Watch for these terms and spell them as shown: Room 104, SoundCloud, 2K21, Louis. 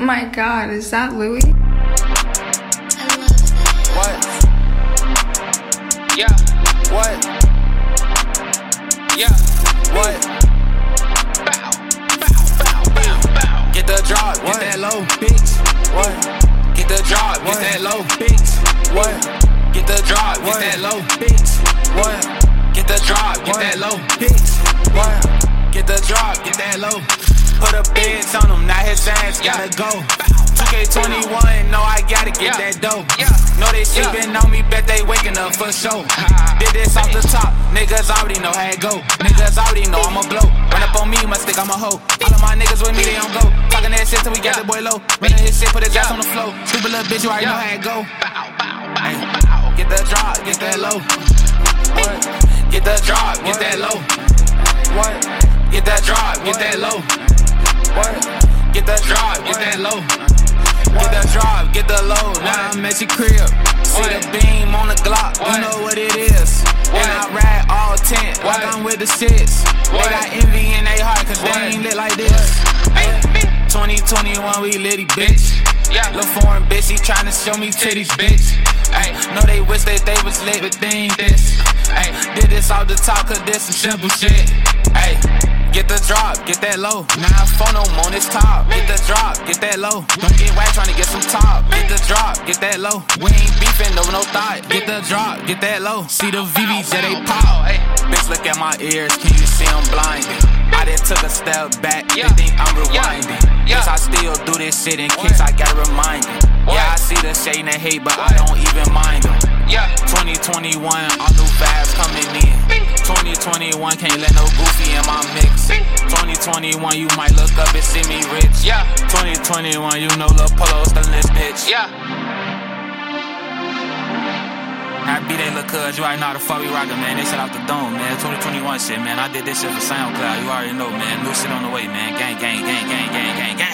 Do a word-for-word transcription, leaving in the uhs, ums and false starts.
my God, is that Louis? What? Yeah. What? Yeah. What? Bow, bow, bow, bow, bow. Get the drop, get that low, bitch. What? Get the drop, get that low, bitch. What? Get the drop, get that low, bitch. What? Get the drop, get that low, bitch. What? Get the drop, get that low. Put a bids on him, not his ass, gotta go. two K twenty-one, no, I gotta get that dope. Know they sleeping on me, bet they waking up for sure. Did this off the top, niggas already know how it go. Niggas already know I'ma blow. Run up on me, must think I'm a hoe. All of my niggas with me, they on go. Talking that shit till we got the boy low. Running his shit, put his ass on the floor. Stupid little bitch, you already know how it go. Get the drop, get that low. What? Get the drop, get that low. What? Get that drop, get that low. What? Get the drop, get that low. Get the drop, get the low. Now I'm at your crib. See the beam on the Glock, you know what it is. And I ride all ten, like I'm with the six. They got envy in they heart, cause they ain't lit like this. twenty twenty-one, we litty, bitch. Look foreign bitch, she tryna show me titties, bitch. Ay, know they wish that they was lit, but they ain't this. Ay, did this off the top, cause this some simple shit. Ay. Get the drop, get that low. Now I phone them on his top. Get the drop, get that low. Don't get whacked trying to get some top. Get the drop, get that low. We ain't beefing over no thought. Get the drop, get that low. See the V Vs, yeah, they pop. Hey. Bitch, look at my ears, can you see I'm blinding? I just took a step back, they think I'm rewinding. Guess I still do this shit in case I gotta remind them. Yeah, I see the shade and the hate, but I don't even mind them. twenty twenty-one, all new vibes coming in. twenty twenty-one, can't let no goofy in my mix. twenty twenty-one, you might look up and see me rich. Yeah. twenty twenty-one, you know Lil Polo still in this bitch. Yeah. I beat that little cuz, you already know how the fuck we rockin', man. They shit out the dome, man. twenty twenty-one shit, man. I did this shit for SoundCloud, you already know, man. New shit on the way, man. Gang, gang, gang, gang, gang, gang, gang.